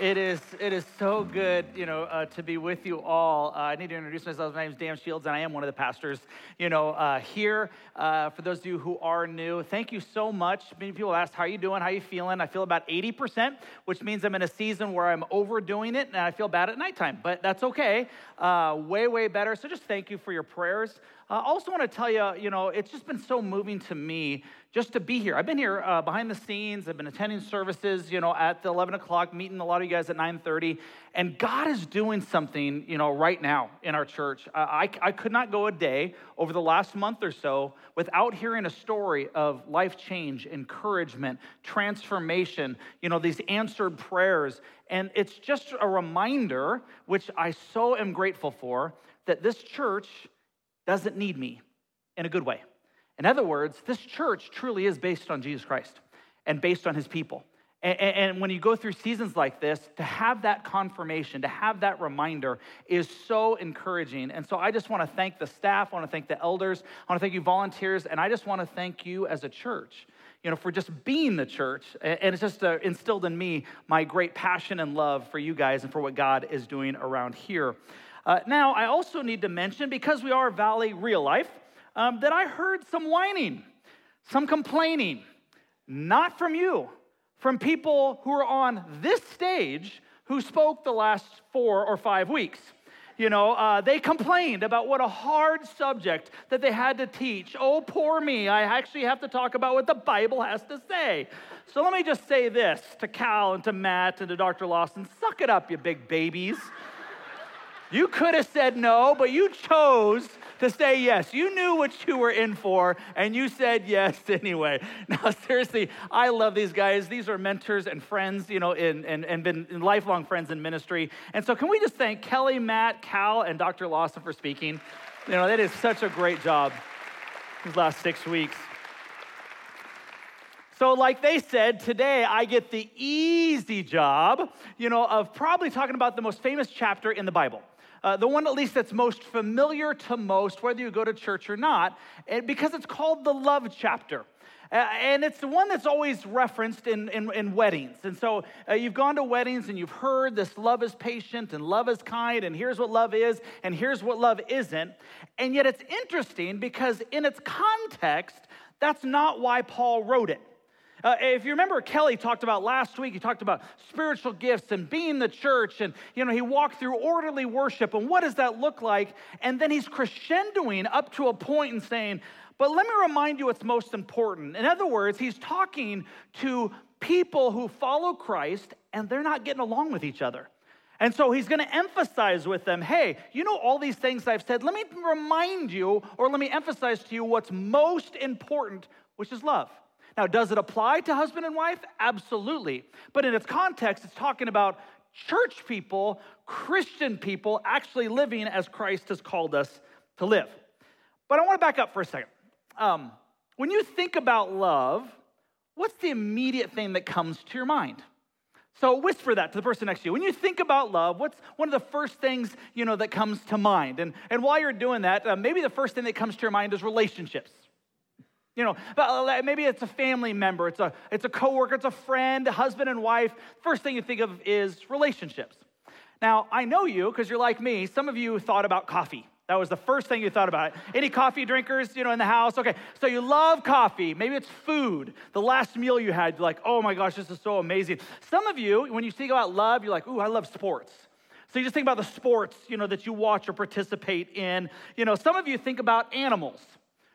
It is so good, to be with you all. I need to introduce myself. My name is Dan Shields, and I am one of the pastors, here. For those of you who are new, thank you so much. Many people ask, how are you doing? How are you feeling? I feel about 80%, which means I'm in a season where I'm overdoing it, and I feel bad at nighttime, but that's okay. Way better. So just thank you for your prayers. I also want to tell you, it's just been so moving to me just to be here. I've been here behind the scenes. I've been attending services, at the 11 o'clock, meeting a lot of you guys at 9:30. And God is doing something, right now in our church. I could not go a day over the last month or so without hearing a story of life change, encouragement, transformation, these answered prayers. And it's just a reminder, which I so am grateful for, that this church doesn't need me in a good way. In other words, this church truly is based on Jesus Christ and based on his people. And when you go through seasons like this, to have that confirmation, to have that reminder is so encouraging. And so I just want to thank the staff. I want to thank the elders. I want to thank you volunteers. And I just want to thank you as a church, for just being the church. And it's just instilled in me my great passion and love for you guys and for what God is doing around here. Now, I also need to mention, because we are Valley Real Life, that I heard some whining, some complaining, not from you, from people who are on this stage who spoke the last 4 or 5 weeks. They complained about what a hard subject that they had to teach. Oh, poor me. I actually have to talk about what the Bible has to say. So let me just say this to Cal and to Matt and to Dr. Lawson. Suck it up, you big babies. You could have said no, but you chose to say yes. You knew what you were in for, and you said yes anyway. Now, seriously, I love these guys. These are mentors and friends, and been lifelong friends in ministry. And so can we just thank Kelly, Matt, Cal, and Dr. Lawson for speaking? That is such a great job these last 6 weeks. So like they said, today I get the easy job, of probably talking about the most famous chapter in the Bible. The one at least that's most familiar to most, whether you go to church or not, because it's called the love chapter. And it's the one that's always referenced in weddings. And so you've gone to weddings and you've heard this love is patient and love is kind and here's what love is and here's what love isn't. And yet it's interesting because in its context, that's not why Paul wrote it. If you remember, Kelly talked about last week, he talked about spiritual gifts and being the church, and, he walked through orderly worship, and what does that look like? And then he's crescendoing up to a point and saying, but let me remind you what's most important. In other words, he's talking to people who follow Christ, and they're not getting along with each other. And so he's going to emphasize with them, hey, all these things I've said, let me remind you, or let me emphasize to you what's most important, which is love. Now, does it apply to husband and wife? Absolutely. But in its context, it's talking about church people, Christian people, actually living as Christ has called us to live. But I want to back up for a second. When you think about love, what's the immediate thing that comes to your mind? So whisper that to the person next to you. When you think about love, what's one of the first things, that comes to mind? And while you're doing that, maybe the first thing that comes to your mind is relationships. Maybe it's a family member, it's a coworker, it's a friend, a husband and wife. First thing you think of is relationships. Now, I know you because you're like me. Some of you thought about coffee. That was the first thing you thought about. Any coffee drinkers, in the house? Okay, so you love coffee. Maybe it's food. The last meal you had, you're like, oh my gosh, this is so amazing. Some of you, when you think about love, you're like, ooh, I love sports. So you just think about the sports, that you watch or participate in. Some of you think about animals.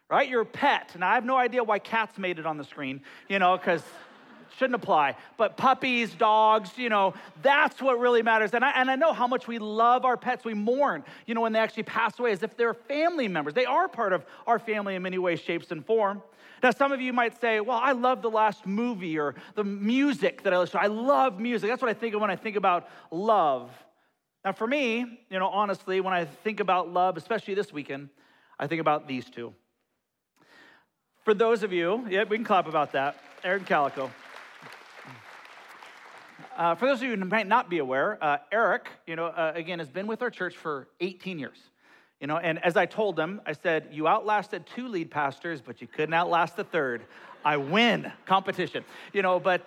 Right, your pet. Now, I have no idea why cats made it on the screen, because it shouldn't apply. But puppies, dogs, that's what really matters. And I know how much we love our pets. We mourn, when they actually pass away as if they're family members. They are part of our family in many ways, shapes, and form. Now, some of you might say, well, I love the last movie or the music that I listened to. I love music. That's what I think of when I think about love. Now, for me, honestly, when I think about love, especially this weekend, I think about these two. For those of you, yeah, we can clap about that, Eric Calico. For those of you who might not be aware, Eric, again, has been with our church for 18 years. You know, and as I told them, I said, you outlasted two lead pastors, but you couldn't outlast the third. I win competition, you know, but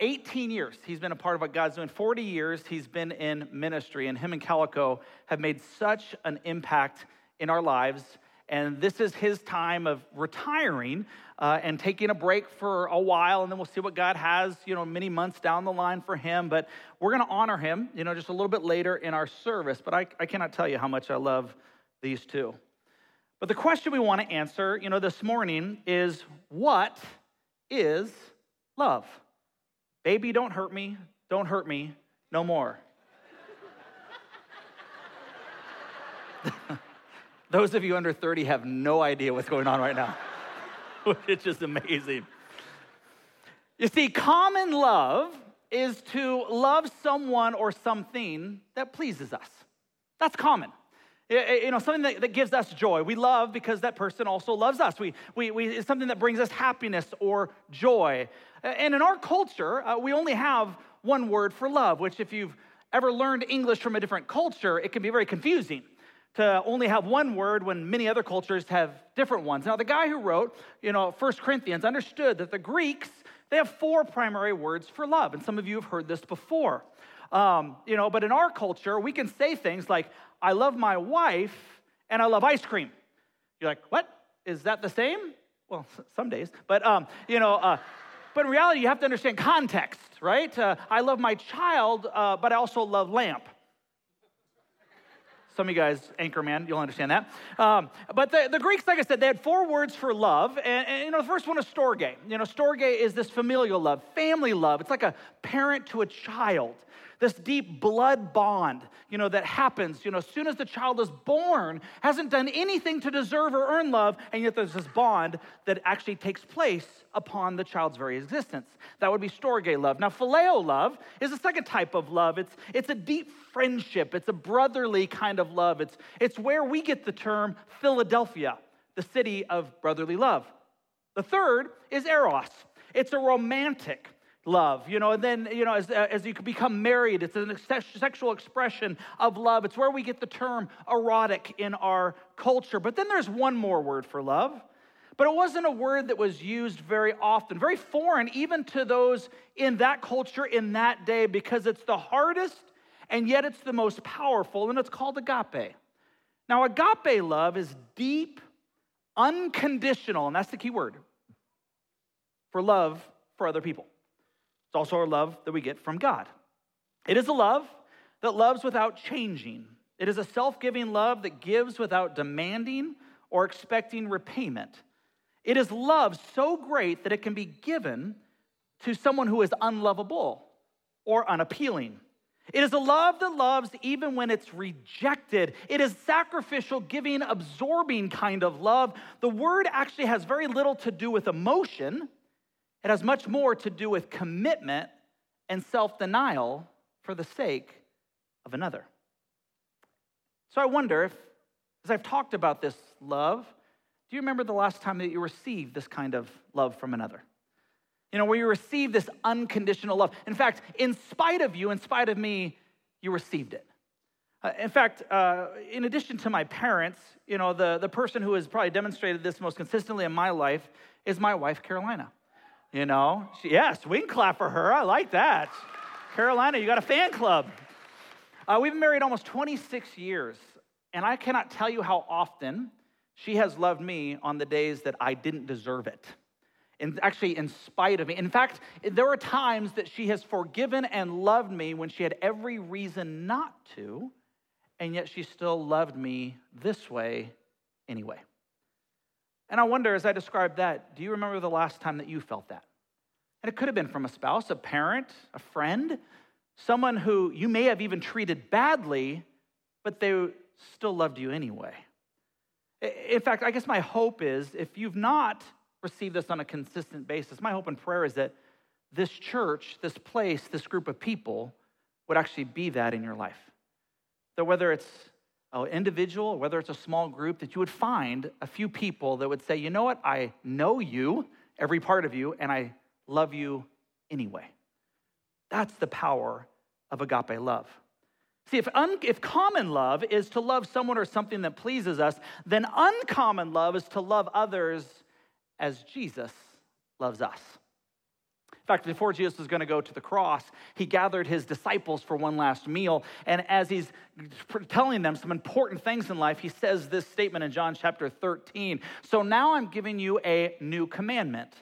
18 years, he's been a part of what God's doing. 40 years, he's been in ministry, and him and Calico have made such an impact in our lives, and this is his time of retiring and taking a break for a while, and then we'll see what God has, you know, many months down the line for him, but we're going to honor him, you know, just a little bit later in our service, but I cannot tell you how much I love these two. But the question we want to answer, you know, this morning is, what is love? Baby, don't hurt me, no more. Those of you under 30 have no idea what's going on right now, which is amazing. You see, common love is to love someone or something that pleases us. That's common. You know, something that gives us joy. We love because that person also loves us. It's something that brings us happiness or joy. And in our culture, we only have one word for love, which if you've ever learned English from a different culture, it can be very confusing to only have one word when many other cultures have different ones. Now, the guy who wrote, you know, 1 Corinthians understood that the Greeks, they have four primary words for love. And some of you have heard this before. You know, but in our culture, we can say things like, I love my wife, and I love ice cream. You're like, what? Is that the same? Well, some days. But, you know, but in reality, you have to understand context, right? I love my child, but I also love lamp. Some of you guys, Anchorman, you'll understand that. But the Greeks, like I said, they had four words for love. And you know, the first one is storge. You know, storge is this familial love, family love. It's like a parent to a child. This deep blood bond, you know, that happens, you know, as soon as the child is born, hasn't done anything to deserve or earn love, and yet there's this bond that actually takes place upon the child's very existence. That would be storge love. Now, phileo love is a second type of love. It's a deep friendship. It's a brotherly kind of love. It's where we get the term Philadelphia, the city of brotherly love. The third is eros. It's a romantic love, you know, and then, you know, as you become married, it's a sexual expression of love. It's where we get the term erotic in our culture. But then there's one more word for love, but it wasn't a word that was used very often, very foreign even to those in that culture in that day, because it's the hardest and yet it's the most powerful, and it's called agape. Now, agape love is deep, unconditional, and that's the key word, for love for other people. It's also a love that we get from God. It is a love that loves without changing. It is a self-giving love that gives without demanding or expecting repayment. It is love so great that it can be given to someone who is unlovable or unappealing. It is a love that loves even when it's rejected. It is sacrificial, giving, absorbing kind of love. The word actually has very little to do with emotion. It has much more to do with commitment and self-denial for the sake of another. So I wonder if, as I've talked about this love, do you remember the last time that you received this kind of love from another? You know, where you received this unconditional love. In fact, in spite of you, in spite of me, you received it. In fact, in addition to my parents, you know, the person who has probably demonstrated this most consistently in my life is my wife, Carolina. You know, yes, we can clap for her. I like that. Carolina, you got a fan club. We've been married almost 26 years, and I cannot tell you how often she has loved me on the days that I didn't deserve it, and actually in spite of me. In fact, there were times that she has forgiven and loved me when she had every reason not to, and yet she still loved me this way anyway. And I wonder, as I describe that, do you remember the last time that you felt that? And it could have been from a spouse, a parent, a friend, someone who you may have even treated badly, but they still loved you anyway. In fact, I guess my hope is, if you've not received this on a consistent basis, my hope and prayer is that this church, this place, this group of people would actually be that in your life. That whether it's an individual, whether it's a small group, that you would find a few people that would say, you know what, I know you, every part of you, and I love you anyway. That's the power of agape love. See, if common love is to love someone or something that pleases us, then uncommon love is to love others as Jesus loves us. In fact, before Jesus was going to go to the cross, he gathered his disciples for one last meal. And as he's telling them some important things in life, he says this statement in John chapter 13. So now I'm giving you a new commandment.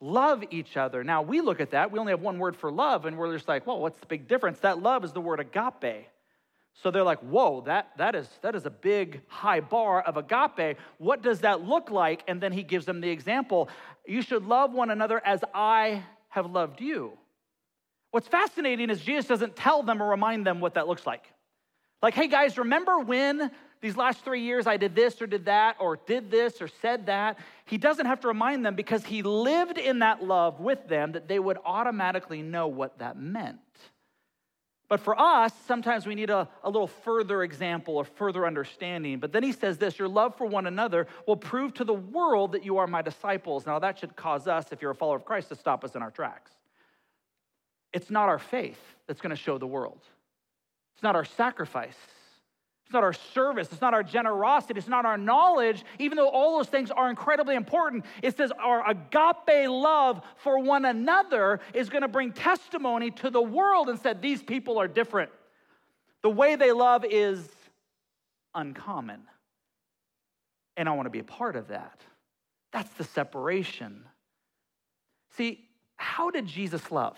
Love each other. Now we look at that. We only have one word for love. And we're just like, well, what's the big difference? That love is the word agape. So they're like, whoa, that is a big high bar of agape. What does that look like? And then he gives them the example. You should love one another as I have loved you. What's fascinating is Jesus doesn't tell them or remind them what that looks like. Like, hey guys, remember when these last 3 years I did this or did that or did this or said that? He doesn't have to remind them because he lived in that love with them that they would automatically know what that meant. But for us, sometimes we need a little further example or further understanding. But then he says this, your love for one another will prove to the world that you are my disciples. Now that should cause us, if you're a follower of Christ, to stop us in our tracks. It's not our faith that's going to show the world. It's not our sacrifice. It's not our service. It's not our generosity. It's not our knowledge, even though all those things are incredibly important. It says our agape love for one another is going to bring testimony to the world and said, these people are different. The way they love is uncommon. And I want to be a part of that. That's the separation. See, how did Jesus love?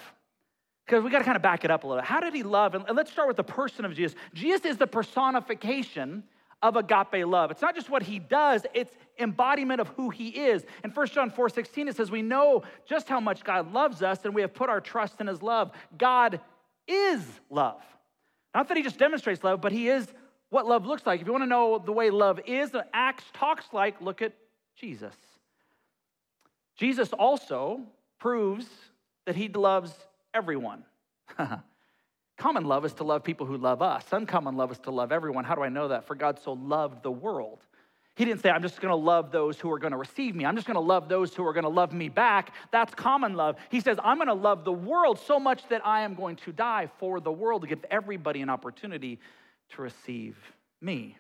Because we got to kind of back it up a little bit. How did he love? And let's start with the person of Jesus. Jesus is the personification of agape love. It's not just what he does, it's embodiment of who he is. In 1 John 4:16, it says, we know just how much God loves us and we have put our trust in his love. God is love. Not that he just demonstrates love, but he is what love looks like. If you want to know the way love is, the Acts talks like, look at Jesus. Jesus also proves that he loves everyone. Common love is to love people who love us. Uncommon love is to love everyone. How do I know that? For God so loved the world. He didn't say, I'm just going to love those who are going to receive me. I'm just going to love those who are going to love me back. That's common love. He says, I'm going to love the world so much that I am going to die for the world to give everybody an opportunity to receive me.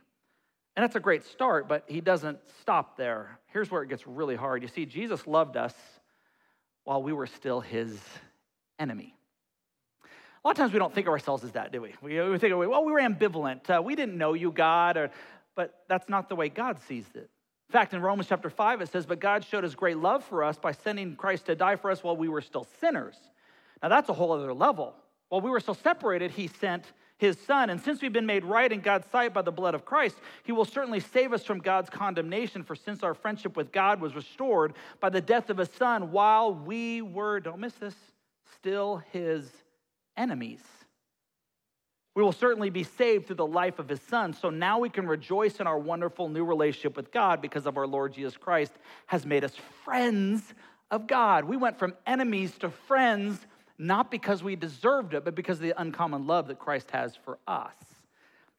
And that's a great start, but he doesn't stop there. Here's where it gets really hard. You see, Jesus loved us while we were still his enemy. A lot of times we don't think of ourselves as that, do we? We think, well, we were ambivalent. We didn't know you, God. But that's not the way God sees it. In fact, in Romans chapter 5, it says, but God showed his great love for us by sending Christ to die for us while we were still sinners. Now that's a whole other level. While we were still separated, he sent his son. And since we've been made right in God's sight by the blood of Christ, he will certainly save us from God's condemnation. For since our friendship with God was restored by the death of his son while we were, don't miss this, still his enemies. We will certainly be saved through the life of his son. So now we can rejoice in our wonderful new relationship with God because of our Lord Jesus Christ has made us friends of God. We went from enemies to friends, not because we deserved it, but because of the uncommon love that Christ has for us.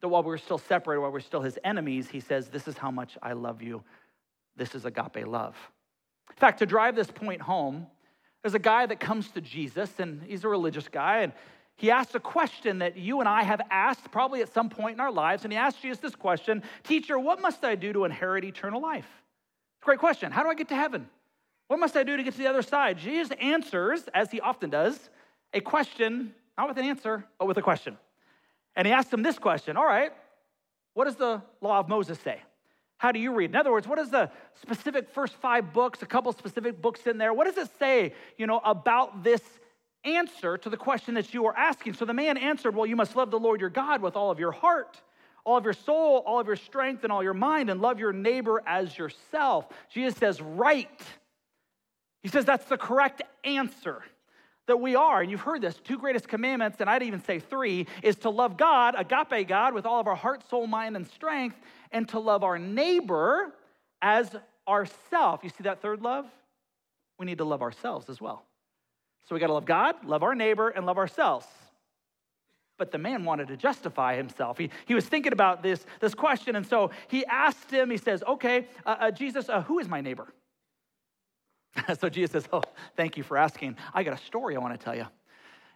That while we're still separated, while we're still his enemies, he says, this is how much I love you. This is agape love. In fact, to drive this point home, there's a guy that comes to Jesus, and he's a religious guy, and he asks a question that you and I have asked probably at some point in our lives, and he asks Jesus this question, teacher, what must I do to inherit eternal life? It's a great question. How do I get to heaven? What must I do to get to the other side? Jesus answers, as he often does, a question, not with an answer, but with a question. And he asks him this question, all right, what does the law of Moses say? How do you read? In other words, what is the specific first 5 books, a couple specific books in there? What does it say, about this answer to the question that you are asking? So the man answered, well, you must love the Lord your God with all of your heart, all of your soul, all of your strength, and all your mind, and love your neighbor as yourself. Jesus says, right. He says, that's the correct answer that we are. And you've heard this, 2 greatest commandments, and I'd even say 3, is to love God, agape God, with all of our heart, soul, mind, and strength, and to love our neighbor as ourself. You see that third love? We need to love ourselves as well. So we got to love God, love our neighbor, and love ourselves. But the man wanted to justify himself. He was thinking about this question, and so he asked him, he says, okay, Jesus, who is my neighbor? So Jesus says, oh, thank you for asking. I got a story I want to tell you.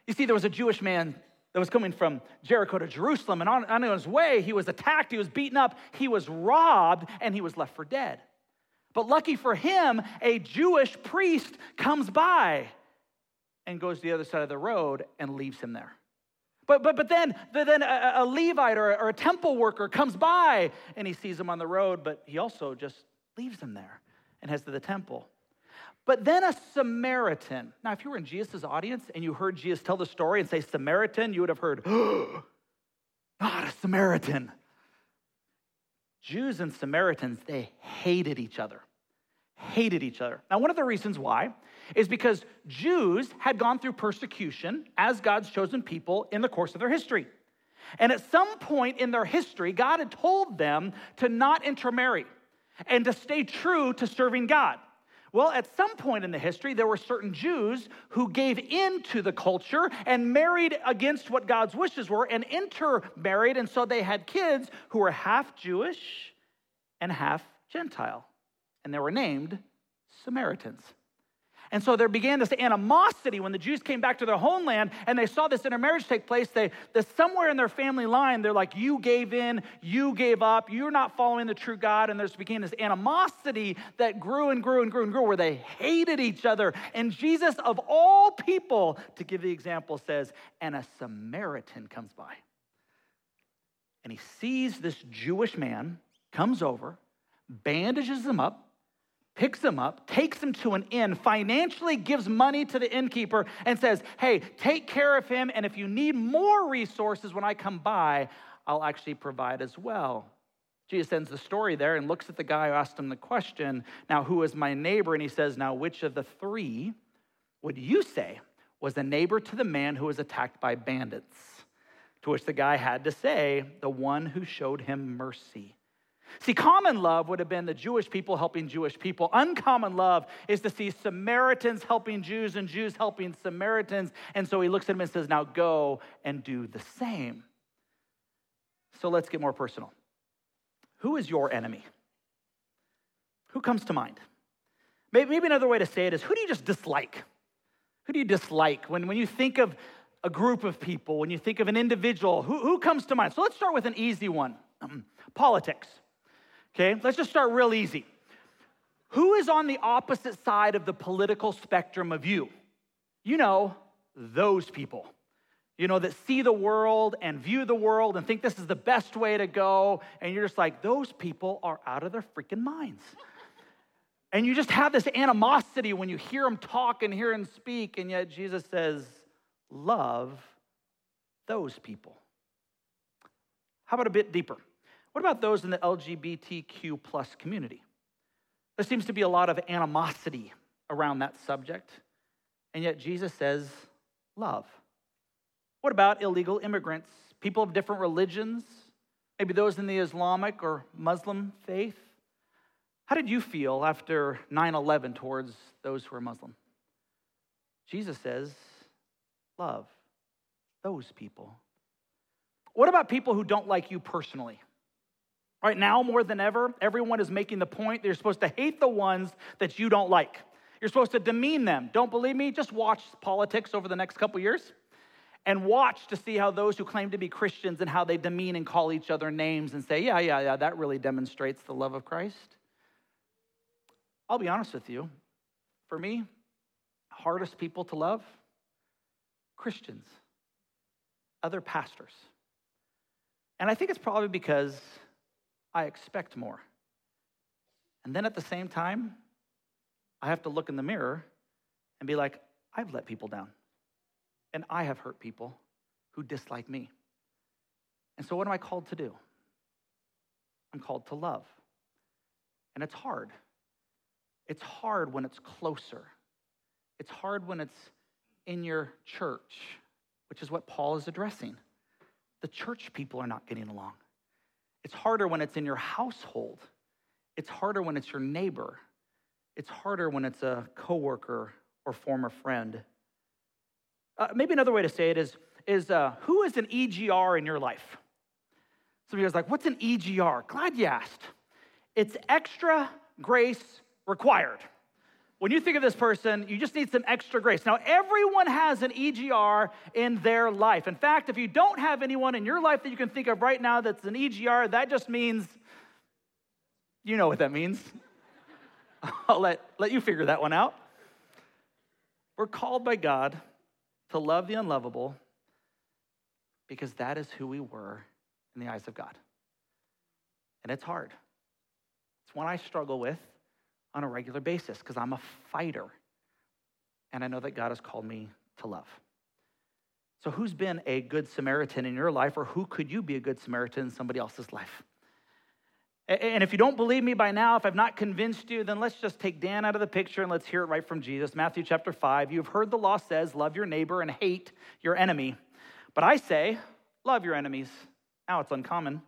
You see, there was a Jewish man that was coming from Jericho to Jerusalem. And on his way, he was attacked, he was beaten up, he was robbed, and he was left for dead. But lucky for him, a Jewish priest comes by and goes to the other side of the road and leaves him there. But then a Levite or a temple worker comes by and he sees him on the road, but he also just leaves him there and heads to the temple. But then a Samaritan. Now, if you were in Jesus' audience and you heard Jesus tell the story and say Samaritan, you would have heard, oh, not a Samaritan. Jews and Samaritans, they hated each other. Hated each other. Now, one of the reasons why is because Jews had gone through persecution as God's chosen people in the course of their history. And at some point in their history, God had told them to not intermarry and to stay true to serving God. Well, at some point in the history, there were certain Jews who gave in to the culture and married against what God's wishes were and intermarried, and so they had kids who were half Jewish and half Gentile, and they were named Samaritans. And so there began this animosity when the Jews came back to their homeland and they saw this intermarriage take place. Somewhere in their family line, they're like, you gave in, you gave up, you're not following the true God. And there began this animosity that grew and grew and grew and grew where they hated each other. And Jesus, of all people, to give the example, says, and a Samaritan comes by. And he sees this Jewish man, comes over, bandages him up, picks him up, takes him to an inn, financially gives money to the innkeeper and says, hey, take care of him, and if you need more resources when I come by, I'll actually provide as well. Jesus ends the story there and looks at the guy who asked him the question, now who is my neighbor? And he says, now which of the three would you say was the neighbor to the man who was attacked by bandits? To which the guy had to say, the one who showed him mercy. See, common love would have been the Jewish people helping Jewish people. Uncommon love is to see Samaritans helping Jews and Jews helping Samaritans. And so he looks at him and says, now go and do the same. So let's get more personal. Who is your enemy? Who comes to mind? Maybe another way to say it is, who do you just dislike? Who do you dislike? When you think of a group of people, when you think of an individual, who comes to mind? So let's start with an easy one, politics. Okay, let's just start real easy. Who is on the opposite side of the political spectrum of you? You know, those people, you know, that see the world and view the world and think this is the best way to go. And you're just like, those people are out of their freaking minds. And you just have this animosity when you hear them talk and hear them speak. And yet Jesus says, love those people. How about a bit deeper? What about those in the LGBTQ plus community? There seems to be a lot of animosity around that subject, and yet Jesus says, love. What about illegal immigrants, people of different religions, maybe those in the Islamic or Muslim faith? How did you feel after 9/11 towards those who are Muslim? Jesus says, love those people. What about people who don't like you personally? Right now, more than ever, everyone is making the point that you're supposed to hate the ones that you don't like. You're supposed to demean them. Don't believe me? Just watch politics over the next couple years and watch to see how those who claim to be Christians and how they demean and call each other names and say, yeah, that really demonstrates the love of Christ. I'll be honest with you. For me, hardest people to love, Christians, other pastors. And I think it's probably because I expect more. And then at the same time, I have to look in the mirror and be like, I've let people down. And I have hurt people who dislike me. And so what am I called to do? I'm called to love. And it's hard. It's hard when it's closer. It's hard when it's in your church, which is what Paul is addressing. The church people are not getting along. It's harder when it's in your household. It's harder when it's your neighbor. It's harder when it's a coworker or former friend. Maybe another way to say it is who is an EGR in your life? Somebody was like, what's an EGR? Glad you asked. It's extra grace required. When you think of this person, you just need some extra grace. Now, everyone has an EGR in their life. In fact, if you don't have anyone in your life that you can think of right now that's an EGR, that just means, you know what that means. I'll let you figure that one out. We're called by God to love the unlovable because that is who we were in the eyes of God. And it's hard. It's one I struggle with on a regular basis because I'm a fighter. And I know that God has called me to love. So who's been a good Samaritan in your life, or who could you be a good Samaritan in somebody else's life? And if you don't believe me by now, if I've not convinced you, then let's just take Dan out of the picture and let's hear it right from Jesus. Matthew chapter 5, you've heard the law says, love your neighbor and hate your enemy. But I say, love your enemies. Now it's uncommon.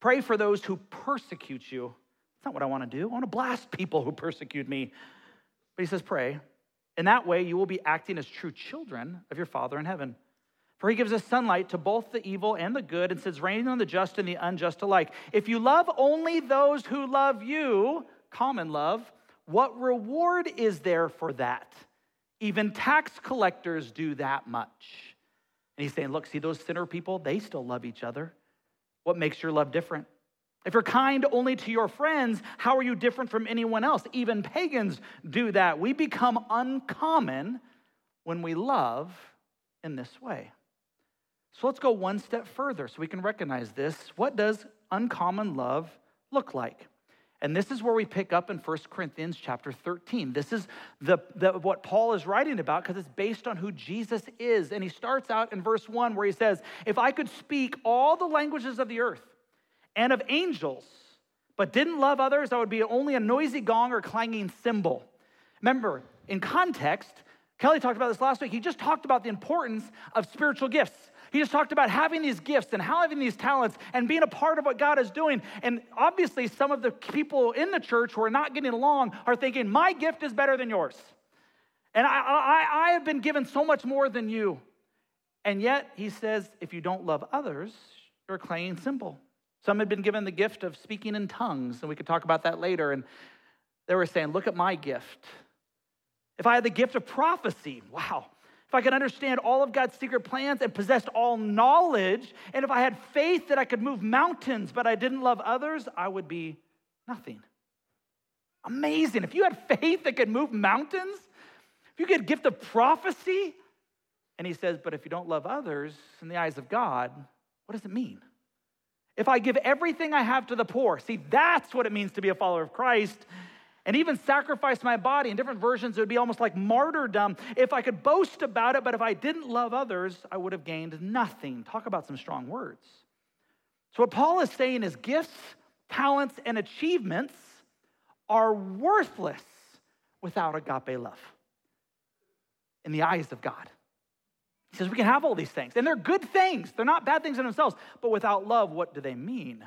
Pray for those who persecute you. That's not what I want to do. I want to blast people who persecute me. But he says, pray. In that way, you will be acting as true children of your Father in heaven. For he gives us sunlight to both the evil and the good and sends rain on the just and the unjust alike. If you love only those who love you, common love, what reward is there for that? Even tax collectors do that much. And he's saying, look, see those sinner people? They still love each other. What makes your love different? If you're kind only to your friends, how are you different from anyone else? Even pagans do that. We become uncommon when we love in this way. So let's go one step further so we can recognize this. What does uncommon love look like? And this is where we pick up in 1 Corinthians chapter 13. This is what Paul is writing about because it's based on who Jesus is. And he starts out in verse 1 where he says, if I could speak all the languages of the earth and of angels, but didn't love others, I would be only a noisy gong or clanging cymbal. Remember, in context, Kelly talked about this last week. He just talked about the importance of spiritual gifts. He just talked about having these gifts and having these talents and being a part of what God is doing. And obviously, some of the people in the church who are not getting along are thinking, my gift is better than yours. And I have been given so much more than you. And yet, he says, if you don't love others, you're a clanging cymbal. Some had been given the gift of speaking in tongues, and we could talk about that later. And they were saying, look at my gift. If I had the gift of prophecy, wow. If I could understand all of God's secret plans and possessed all knowledge, and if I had faith that I could move mountains, but I didn't love others, I would be nothing. Amazing. If you had faith that could move mountains, if you could gift of prophecy, and he says, but if you don't love others in the eyes of God, what does it mean? If I give everything I have to the poor, see, that's what it means to be a follower of Christ. And even sacrifice my body. In different versions, it would be almost like martyrdom if I could boast about it, but if I didn't love others, I would have gained nothing. Talk about some strong words. So what Paul is saying is gifts, talents, and achievements are worthless without agape love in the eyes of God. He says we can have all these things, and they're good things. They're not bad things in themselves, but without love, what do they mean?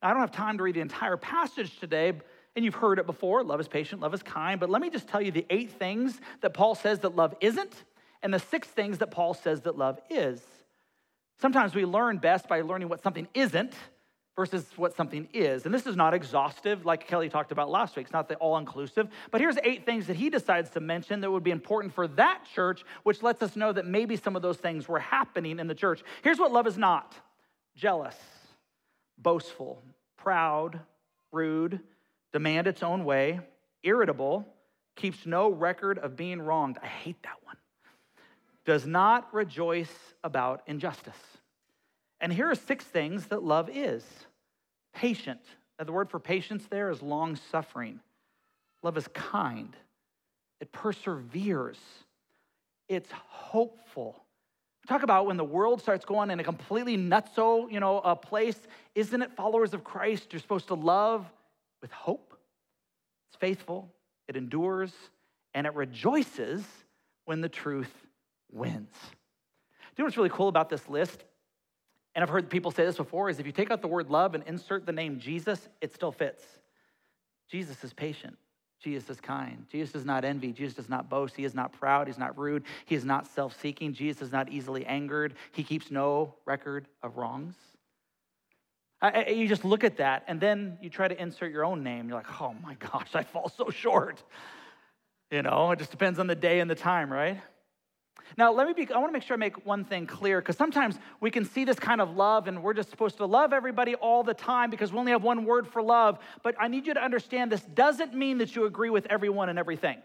I don't have time to read the entire passage today, and you've heard it before, love is patient, love is kind. But let me just tell you the 8 things that Paul says that love isn't and the 6 things that Paul says that love is. Sometimes we learn best by learning what something isn't versus what something is. And this is not exhaustive like Kelly talked about last week. It's not the all-inclusive. But here's 8 things that he decides to mention that would be important for that church, which lets us know that maybe some of those things were happening in the church. Here's what love is not. Jealous, boastful, proud, rude, demand its own way, irritable, keeps no record of being wronged. I hate that one. Does not rejoice about injustice. And here are 6 things that love is. Patient. Now, the word for patience there is long-suffering. Love is kind. It perseveres. It's hopeful. Talk about when the world starts going in a completely nutso, a place. Isn't it followers of Christ? You're supposed to love with hope. It's faithful, it endures, and it rejoices when the truth wins. Do you know what's really cool about this list? And I've heard people say this before, is if you take out the word love and insert the name Jesus, it still fits. Jesus is patient. Jesus is kind. Jesus does not envy. Jesus does not boast. He is not proud. He's not rude. He is not self-seeking. Jesus is not easily angered. He keeps no record of wrongs. You just look at that, and then you try to insert your own name. You're like, oh my gosh, I fall so short. You know, it just depends on the day and the time, right? Now, I want to make sure I make one thing clear, because sometimes we can see this kind of love and we're just supposed to love everybody all the time because we only have one word for love. But I need you to understand this doesn't mean that you agree with everyone and everything.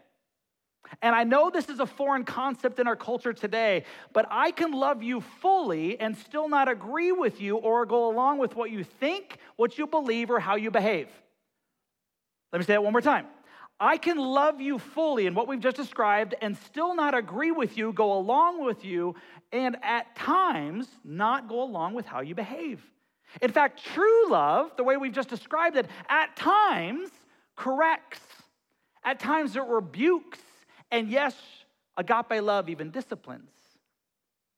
And I know this is a foreign concept in our culture today, but I can love you fully and still not agree with you or go along with what you think, what you believe, or how you behave. Let me say that one more time. I can love you fully in what we've just described and still not agree with you, go along with you, and at times not go along with how you behave. In fact, true love, the way we've just described it, at times corrects, at times it rebukes, and yes, agape love even disciplines.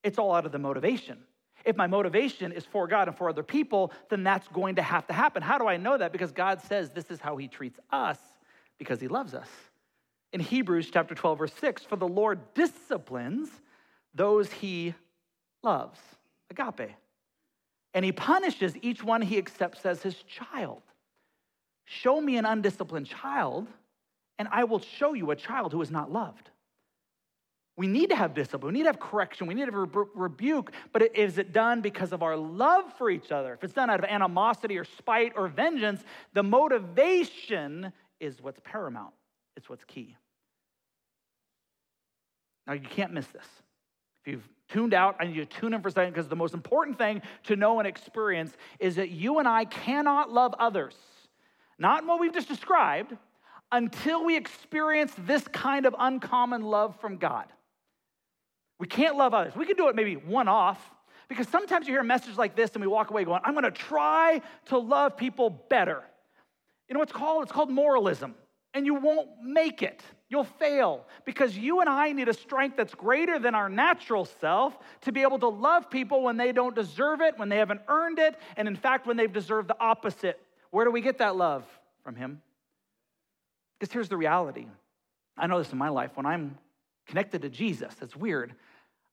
It's all out of the motivation. If my motivation is for God and for other people, then that's going to have to happen. How do I know that? Because God says this is how he treats us, because he loves us. In Hebrews chapter 12, verse 6, for the Lord disciplines those he loves, agape, and he punishes each one he accepts as his child. Show me an undisciplined child, and I will show you a child who is not loved. We need to have discipline. We need to have correction. We need to have rebuke. But is it done because of our love for each other? If it's done out of animosity or spite or vengeance, the motivation is what's paramount. It's what's key. Now, you can't miss this. If you've tuned out, I need you to tune in for a second, because the most important thing to know and experience is that you and I cannot love others, not in what we've just described, until we experience this kind of uncommon love from God. We can't love others. We can do it maybe one-off, because sometimes you hear a message like this and we walk away going, I'm going to try to love people better. You know what it's called? It's called moralism. And you won't make it. You'll fail, because you and I need a strength that's greater than our natural self to be able to love people when they don't deserve it, when they haven't earned it, and in fact, when they've deserved the opposite. Where do we get that love? From him. Because here's the reality. I know this in my life. When I'm connected to Jesus, that's weird.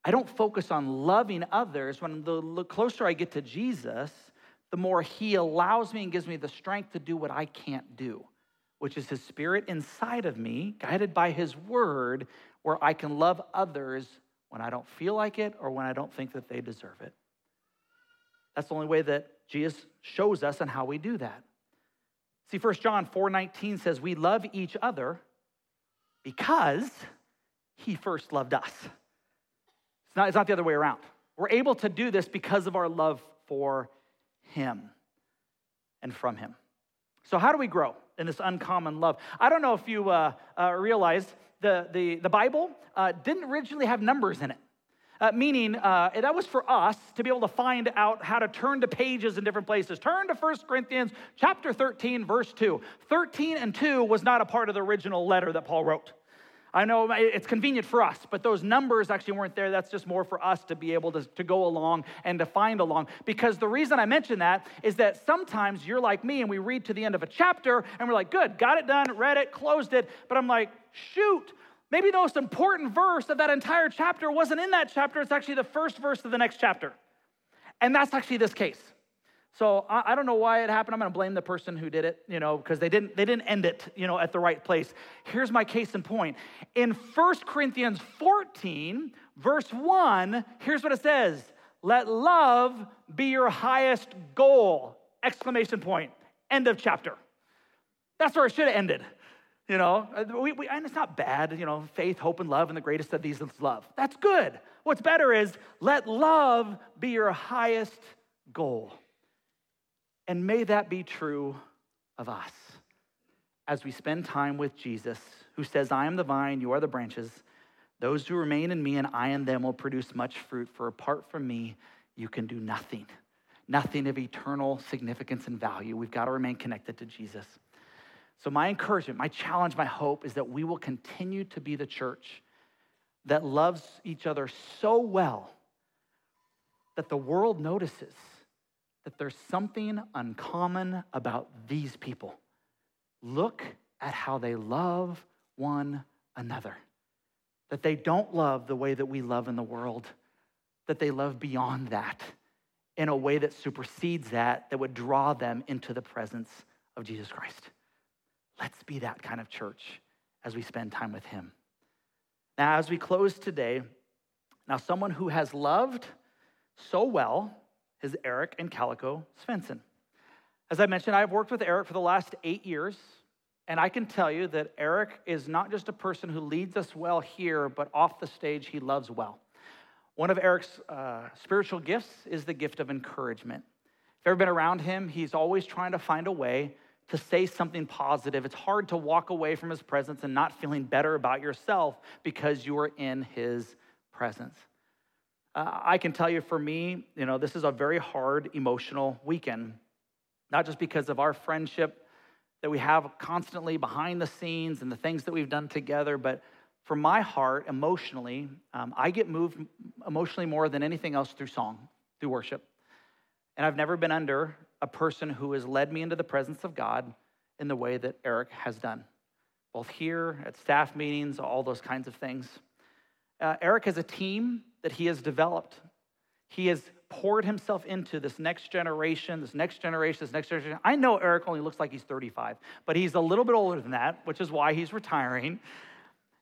I don't focus on loving others. When the closer I get to Jesus, the more he allows me and gives me the strength to do what I can't do, which is his spirit inside of me, guided by his word, where I can love others when I don't feel like it or when I don't think that they deserve it. That's the only way that Jesus shows us and how we do that. See, 1 John 4:19 says, we love each other because he first loved us. It's not the other way around. We're able to do this because of our love for him and from him. So how do we grow in this uncommon love? I don't know if you realized the Bible didn't originally have numbers in it, meaning that was for us to be able to find out how to turn to pages in different places. Turn to 1 Corinthians chapter 13, verse 2. 13 and 2 was not a part of the original letter that Paul wrote. I know it's convenient for us, but those numbers actually weren't there. That's just more for us to be able to go along and to find along. Because the reason I mention that is that sometimes you're like me and we read to the end of a chapter and we're like, good, got it done, read it, closed it. But I'm like, shoot, maybe the most important verse of that entire chapter wasn't in that chapter. It's actually the first verse of the next chapter. And that's actually this case. So I don't know why it happened. I'm going to blame the person who did it, because they didn't end it, at the right place. Here's my case in point. In 1 Corinthians 14, verse 1, here's what it says. Let love be your highest goal, exclamation point, end of chapter. That's where it should have ended. And it's not bad, faith, hope, and love, and the greatest of these is love. That's good. What's better is let love be your highest goal. And may that be true of us as we spend time with Jesus, who says, I am the vine, you are the branches. Those who remain in me and I in them will produce much fruit, for apart from me, you can do nothing. Nothing of eternal significance and value. We've got to remain connected to Jesus. So my encouragement, my challenge, my hope is that we will continue to be the church that loves each other so well that the world notices that there's something uncommon about these people. Look at how they love one another. That they don't love the way that we love in the world. That they love beyond that in a way that supersedes that would draw them into the presence of Jesus Christ. Let's be that kind of church as we spend time with him. Now, as we close today, now someone who has loved so well is Eric and Calico Svensson. As I mentioned, I've worked with Eric for the last 8 years, and I can tell you that Eric is not just a person who leads us well here, but off the stage, he loves well. One of Eric's spiritual gifts is the gift of encouragement. If you've ever been around him, he's always trying to find a way to say something positive. It's hard to walk away from his presence and not feeling better about yourself because you are in his presence. I can tell you for me, this is a very hard emotional weekend, not just because of our friendship that we have constantly behind the scenes and the things that we've done together, but for my heart, emotionally, I get moved emotionally more than anything else through song, through worship. And I've never been under a person who has led me into the presence of God in the way that Eric has done, both here, at staff meetings, all those kinds of things. Eric has a team that he has developed. He has poured himself into this next generation. I know Eric only looks like he's 35, but he's a little bit older than that, which is why he's retiring,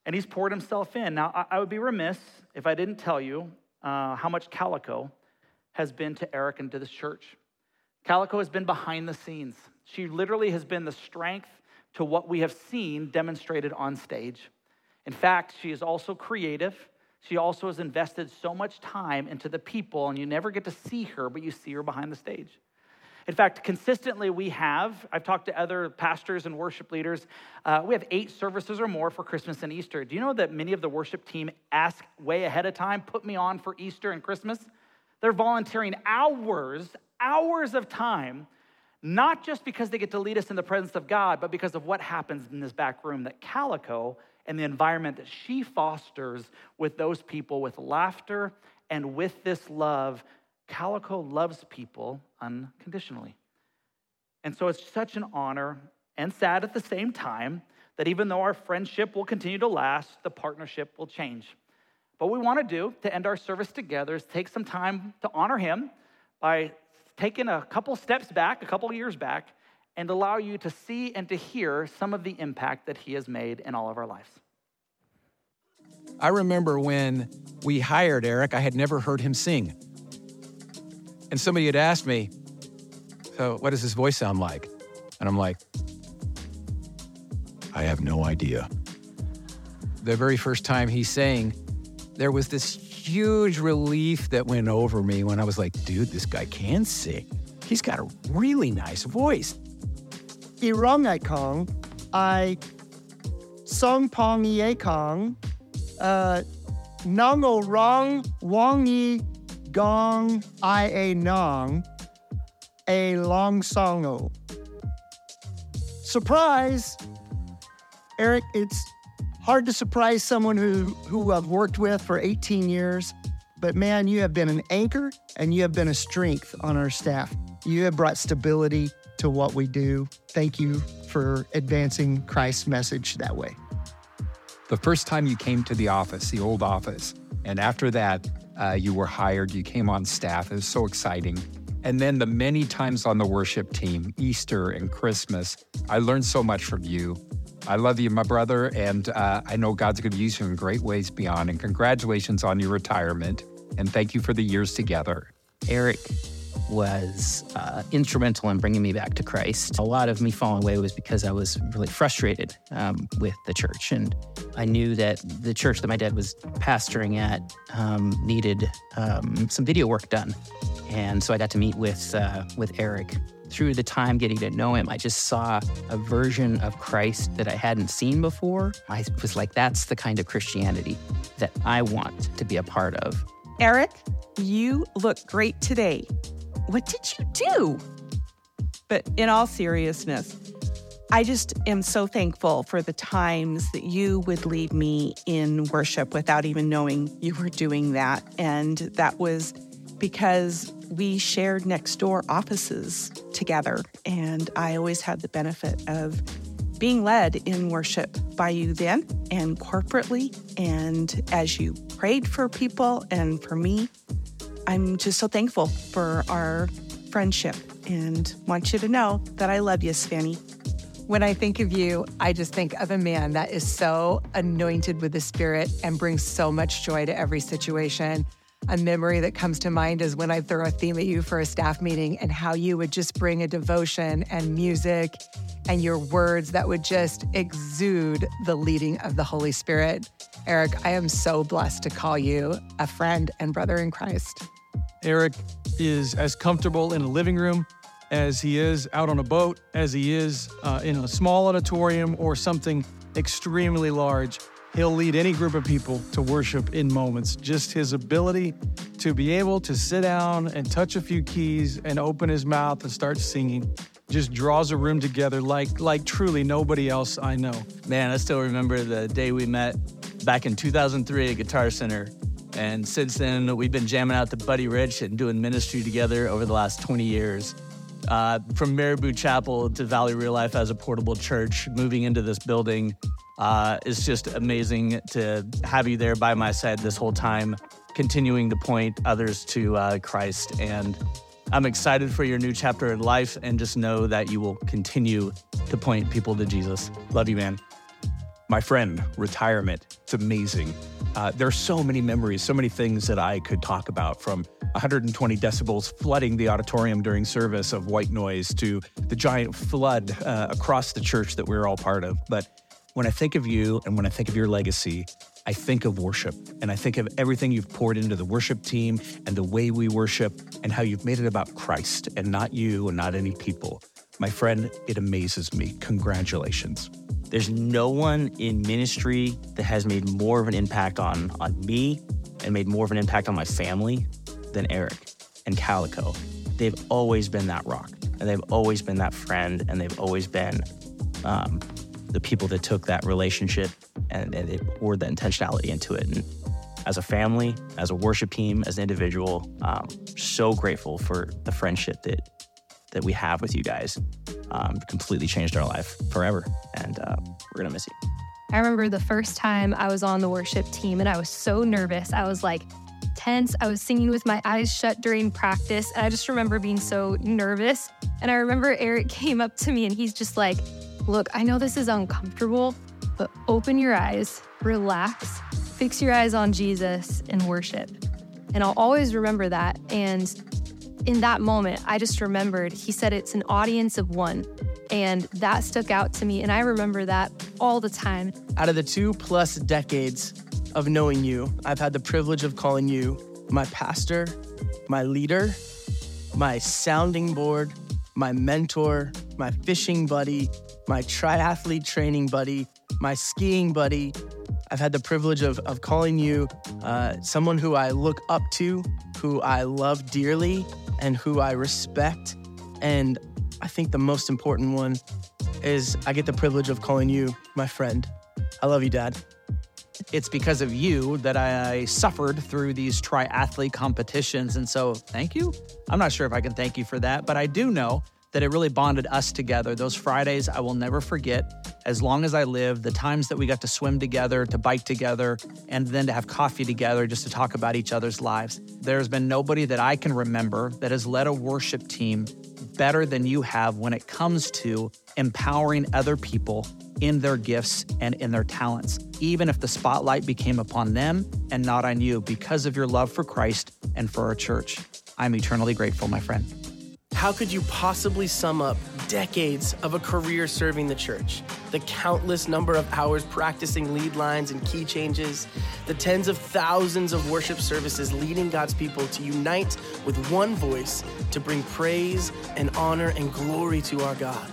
and he's poured himself in. Now, I would be remiss if I didn't tell you how much Calico has been to Eric and to this church. Calico has been behind the scenes. She literally has been the strength to what we have seen demonstrated on stage. In fact, she is also creative. She also has invested so much time into the people, and you never get to see her, but you see her behind the stage. In fact, consistently I've talked to other pastors and worship leaders, we have 8 services or more for Christmas and Easter. Do you know that many of the worship team ask way ahead of time, put me on for Easter and Christmas? They're volunteering hours of time, not just because they get to lead us in the presence of God, but because of what happens in this back room that Calico and the environment that she fosters with those people, with laughter and with this love. Calico loves people unconditionally. And so it's such an honor and sad at the same time that even though our friendship will continue to last, the partnership will change. But what we want to do to end our service together is take some time to honor him by taking a couple years back, and allow you to see and to hear some of the impact that he has made in all of our lives. I remember when we hired Eric, I had never heard him sing. And somebody had asked me, so what does his voice sound like? And I'm like, I have no idea. The very first time he sang, there was this huge relief that went over me when I was like, dude, this guy can sing. He's got a really nice voice. Irong Kong, I Song Pong Ye Kong, Nong O Rong Wong Yi Gong I A Nong, A Long Song O. Surprise! Eric, it's hard to surprise someone who I've worked with for 18 years, but man, you have been an anchor and you have been a strength on our staff. You have brought stability to what we do. Thank you for advancing Christ's message that way. The first time you came to the office, the old office, and after that, you were hired, you came on staff, it was so exciting. And then the many times on the worship team, Easter and Christmas, I learned so much from you. I love you, my brother, and I know God's gonna use you in great ways beyond, and congratulations on your retirement, and thank you for the years together. Eric was instrumental in bringing me back to Christ. A lot of me falling away was because I was really frustrated with the church. And I knew that the church that my dad was pastoring at needed some video work done. And so I got to meet with Eric. Through the time getting to know him, I just saw a version of Christ that I hadn't seen before. I was like, that's the kind of Christianity that I want to be a part of. Eric, you look great today. What did you do? But in all seriousness, I just am so thankful for the times that you would lead me in worship without even knowing you were doing that. And that was because we shared next door offices together. And I always had the benefit of being led in worship by you then and corporately. And as you prayed for people and for me, I'm just so thankful for our friendship and want you to know that I love you, Svanny. When I think of you, I just think of a man that is so anointed with the Spirit and brings so much joy to every situation. A memory that comes to mind is when I throw a theme at you for a staff meeting and how you would just bring a devotion and music and your words that would just exude the leading of the Holy Spirit. Eric, I am so blessed to call you a friend and brother in Christ. Eric is as comfortable in a living room as he is out on a boat, as he is in a small auditorium or something extremely large. He'll lead any group of people to worship in moments. Just his ability to be able to sit down and touch a few keys and open his mouth and start singing just draws a room together like truly nobody else I know. Man, I still remember the day we met back in 2003 at Guitar Center. And since then, we've been jamming out to Buddy Rich and doing ministry together over the last 20 years. From Malibu Chapel to Valley Real Life as a portable church, moving into this building. It's just amazing to have you there by my side this whole time, continuing to point others to Christ. And I'm excited for your new chapter in life and just know that you will continue to point people to Jesus. Love you, man. My friend, retirement, it's amazing. There are so many memories, so many things that I could talk about, from 120 decibels flooding the auditorium during service of white noise to the giant flood across the church that we were all part of. But when I think of you and when I think of your legacy, I think of worship, and I think of everything you've poured into the worship team and the way we worship and how you've made it about Christ and not you and not any people. My friend, it amazes me. Congratulations. There's no one in ministry that has made more of an impact on me and made more of an impact on my family than Eric and Calico. They've always been that rock, and they've always been that friend, and they've always been the people that took that relationship and they poured that intentionality into it. And as a family, as a worship team, as an individual, so grateful for the friendship that we have with you guys. Completely changed our life forever, and we're gonna miss you. I remember the first time I was on the worship team, and I was so nervous. I was like tense. I was singing with my eyes shut during practice, and I just remember being so nervous. And I remember Eric came up to me, and he's just like, "Look, I know this is uncomfortable, but open your eyes, relax, fix your eyes on Jesus, and worship." And I'll always remember that. And in that moment, I just remembered, he said, it's an audience of one. And that stuck out to me. And I remember that all the time. Out of the 2+ decades of knowing you, I've had the privilege of calling you my pastor, my leader, my sounding board, my mentor, my fishing buddy, my triathlete training buddy, my skiing buddy. I've had the privilege of calling you someone who I look up to, who I love dearly, and who I respect. And I think the most important one is I get the privilege of calling you my friend. I love you, Dad. It's because of you that I suffered through these triathlete competitions. And so thank you. I'm not sure if I can thank you for that, but I do know that it really bonded us together. Those Fridays I will never forget as long as I live, the times that we got to swim together, to bike together, and then to have coffee together just to talk about each other's lives. There's been nobody that I can remember that has led a worship team better than you have when it comes to empowering other people in their gifts and in their talents, even if the spotlight became upon them and not on you, because of your love for Christ and for our church. I'm eternally grateful, my friend. How could you possibly sum up decades of a career serving the church? The countless number of hours practicing lead lines and key changes, the tens of thousands of worship services leading God's people to unite with one voice to bring praise and honor and glory to our God.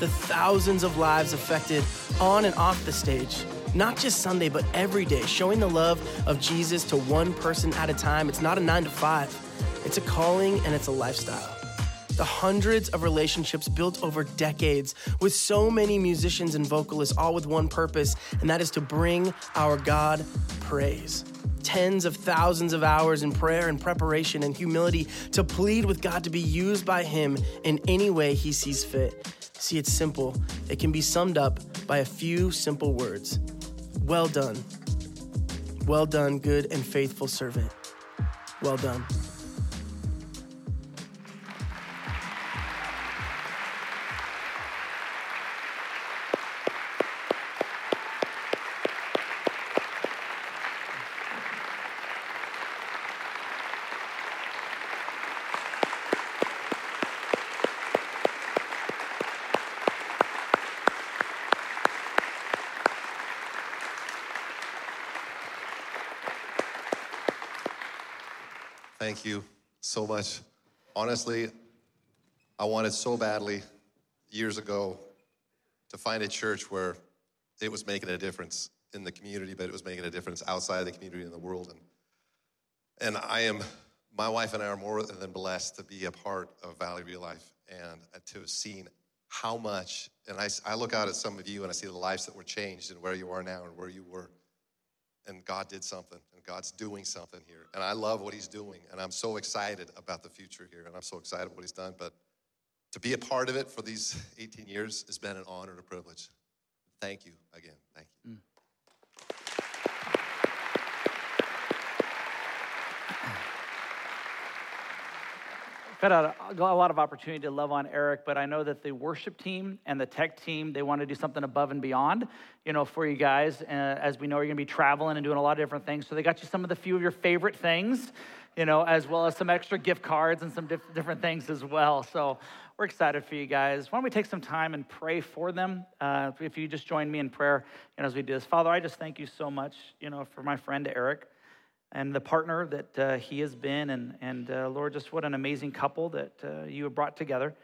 The thousands of lives affected on and off the stage, not just Sunday, but every day, showing the love of Jesus to one person at a time. It's not a 9-to-5. It's a calling and it's a lifestyle. The hundreds of relationships built over decades with so many musicians and vocalists, all with one purpose, and that is to bring our God praise. Tens of thousands of hours in prayer and preparation and humility to plead with God to be used by him in any way he sees fit. See, it's simple. It can be summed up by a few simple words. Well done. Well done, good and faithful servant. Well done. thank you so much. Honestly, I wanted so badly years ago to find a church where it was making a difference in the community, but it was making a difference outside of the community and the world. And my wife and I are more than blessed to be a part of Valley Real Life and to have seen how much, and I look out at some of you and I see the lives that were changed and where you are now and where you were. And God did something, and God's doing something here. And I love what he's doing, and I'm so excited about the future here, and I'm so excited about what he's done. But to be a part of it for these 18 years has been an honor and a privilege. Thank you again. Thank you. Mm. I've had a lot of opportunity to love on Eric, but I know that the worship team and the tech team, they want to do something above and beyond, for you guys. As we know, you're going to be traveling and doing a lot of different things. So they got you some of the few of your favorite things, as well as some extra gift cards and some different things as well. So we're excited for you guys. Why don't we take some time and pray for them? If you just join me in prayer, as we do this. Father, I just thank you so much, for my friend Eric. And the partner that he has been, and Lord, just what an amazing couple that you have brought together.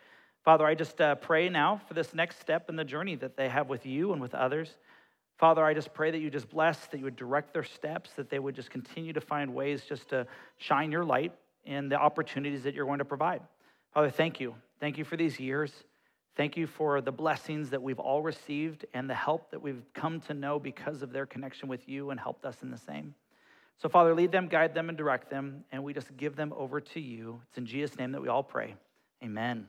Father, I just pray now for this next step in the journey that they have with you and with others. Father, I just pray that you just bless, that you would direct their steps, that they would just continue to find ways just to shine your light in the opportunities that you're going to provide. Father, thank you. Thank you for these years. Thank you for the blessings that we've all received and the help that we've come to know because of their connection with you and helped us in the same. So, Father, lead them, guide them, and direct them, and we just give them over to you. It's in Jesus' name that we all pray. Amen.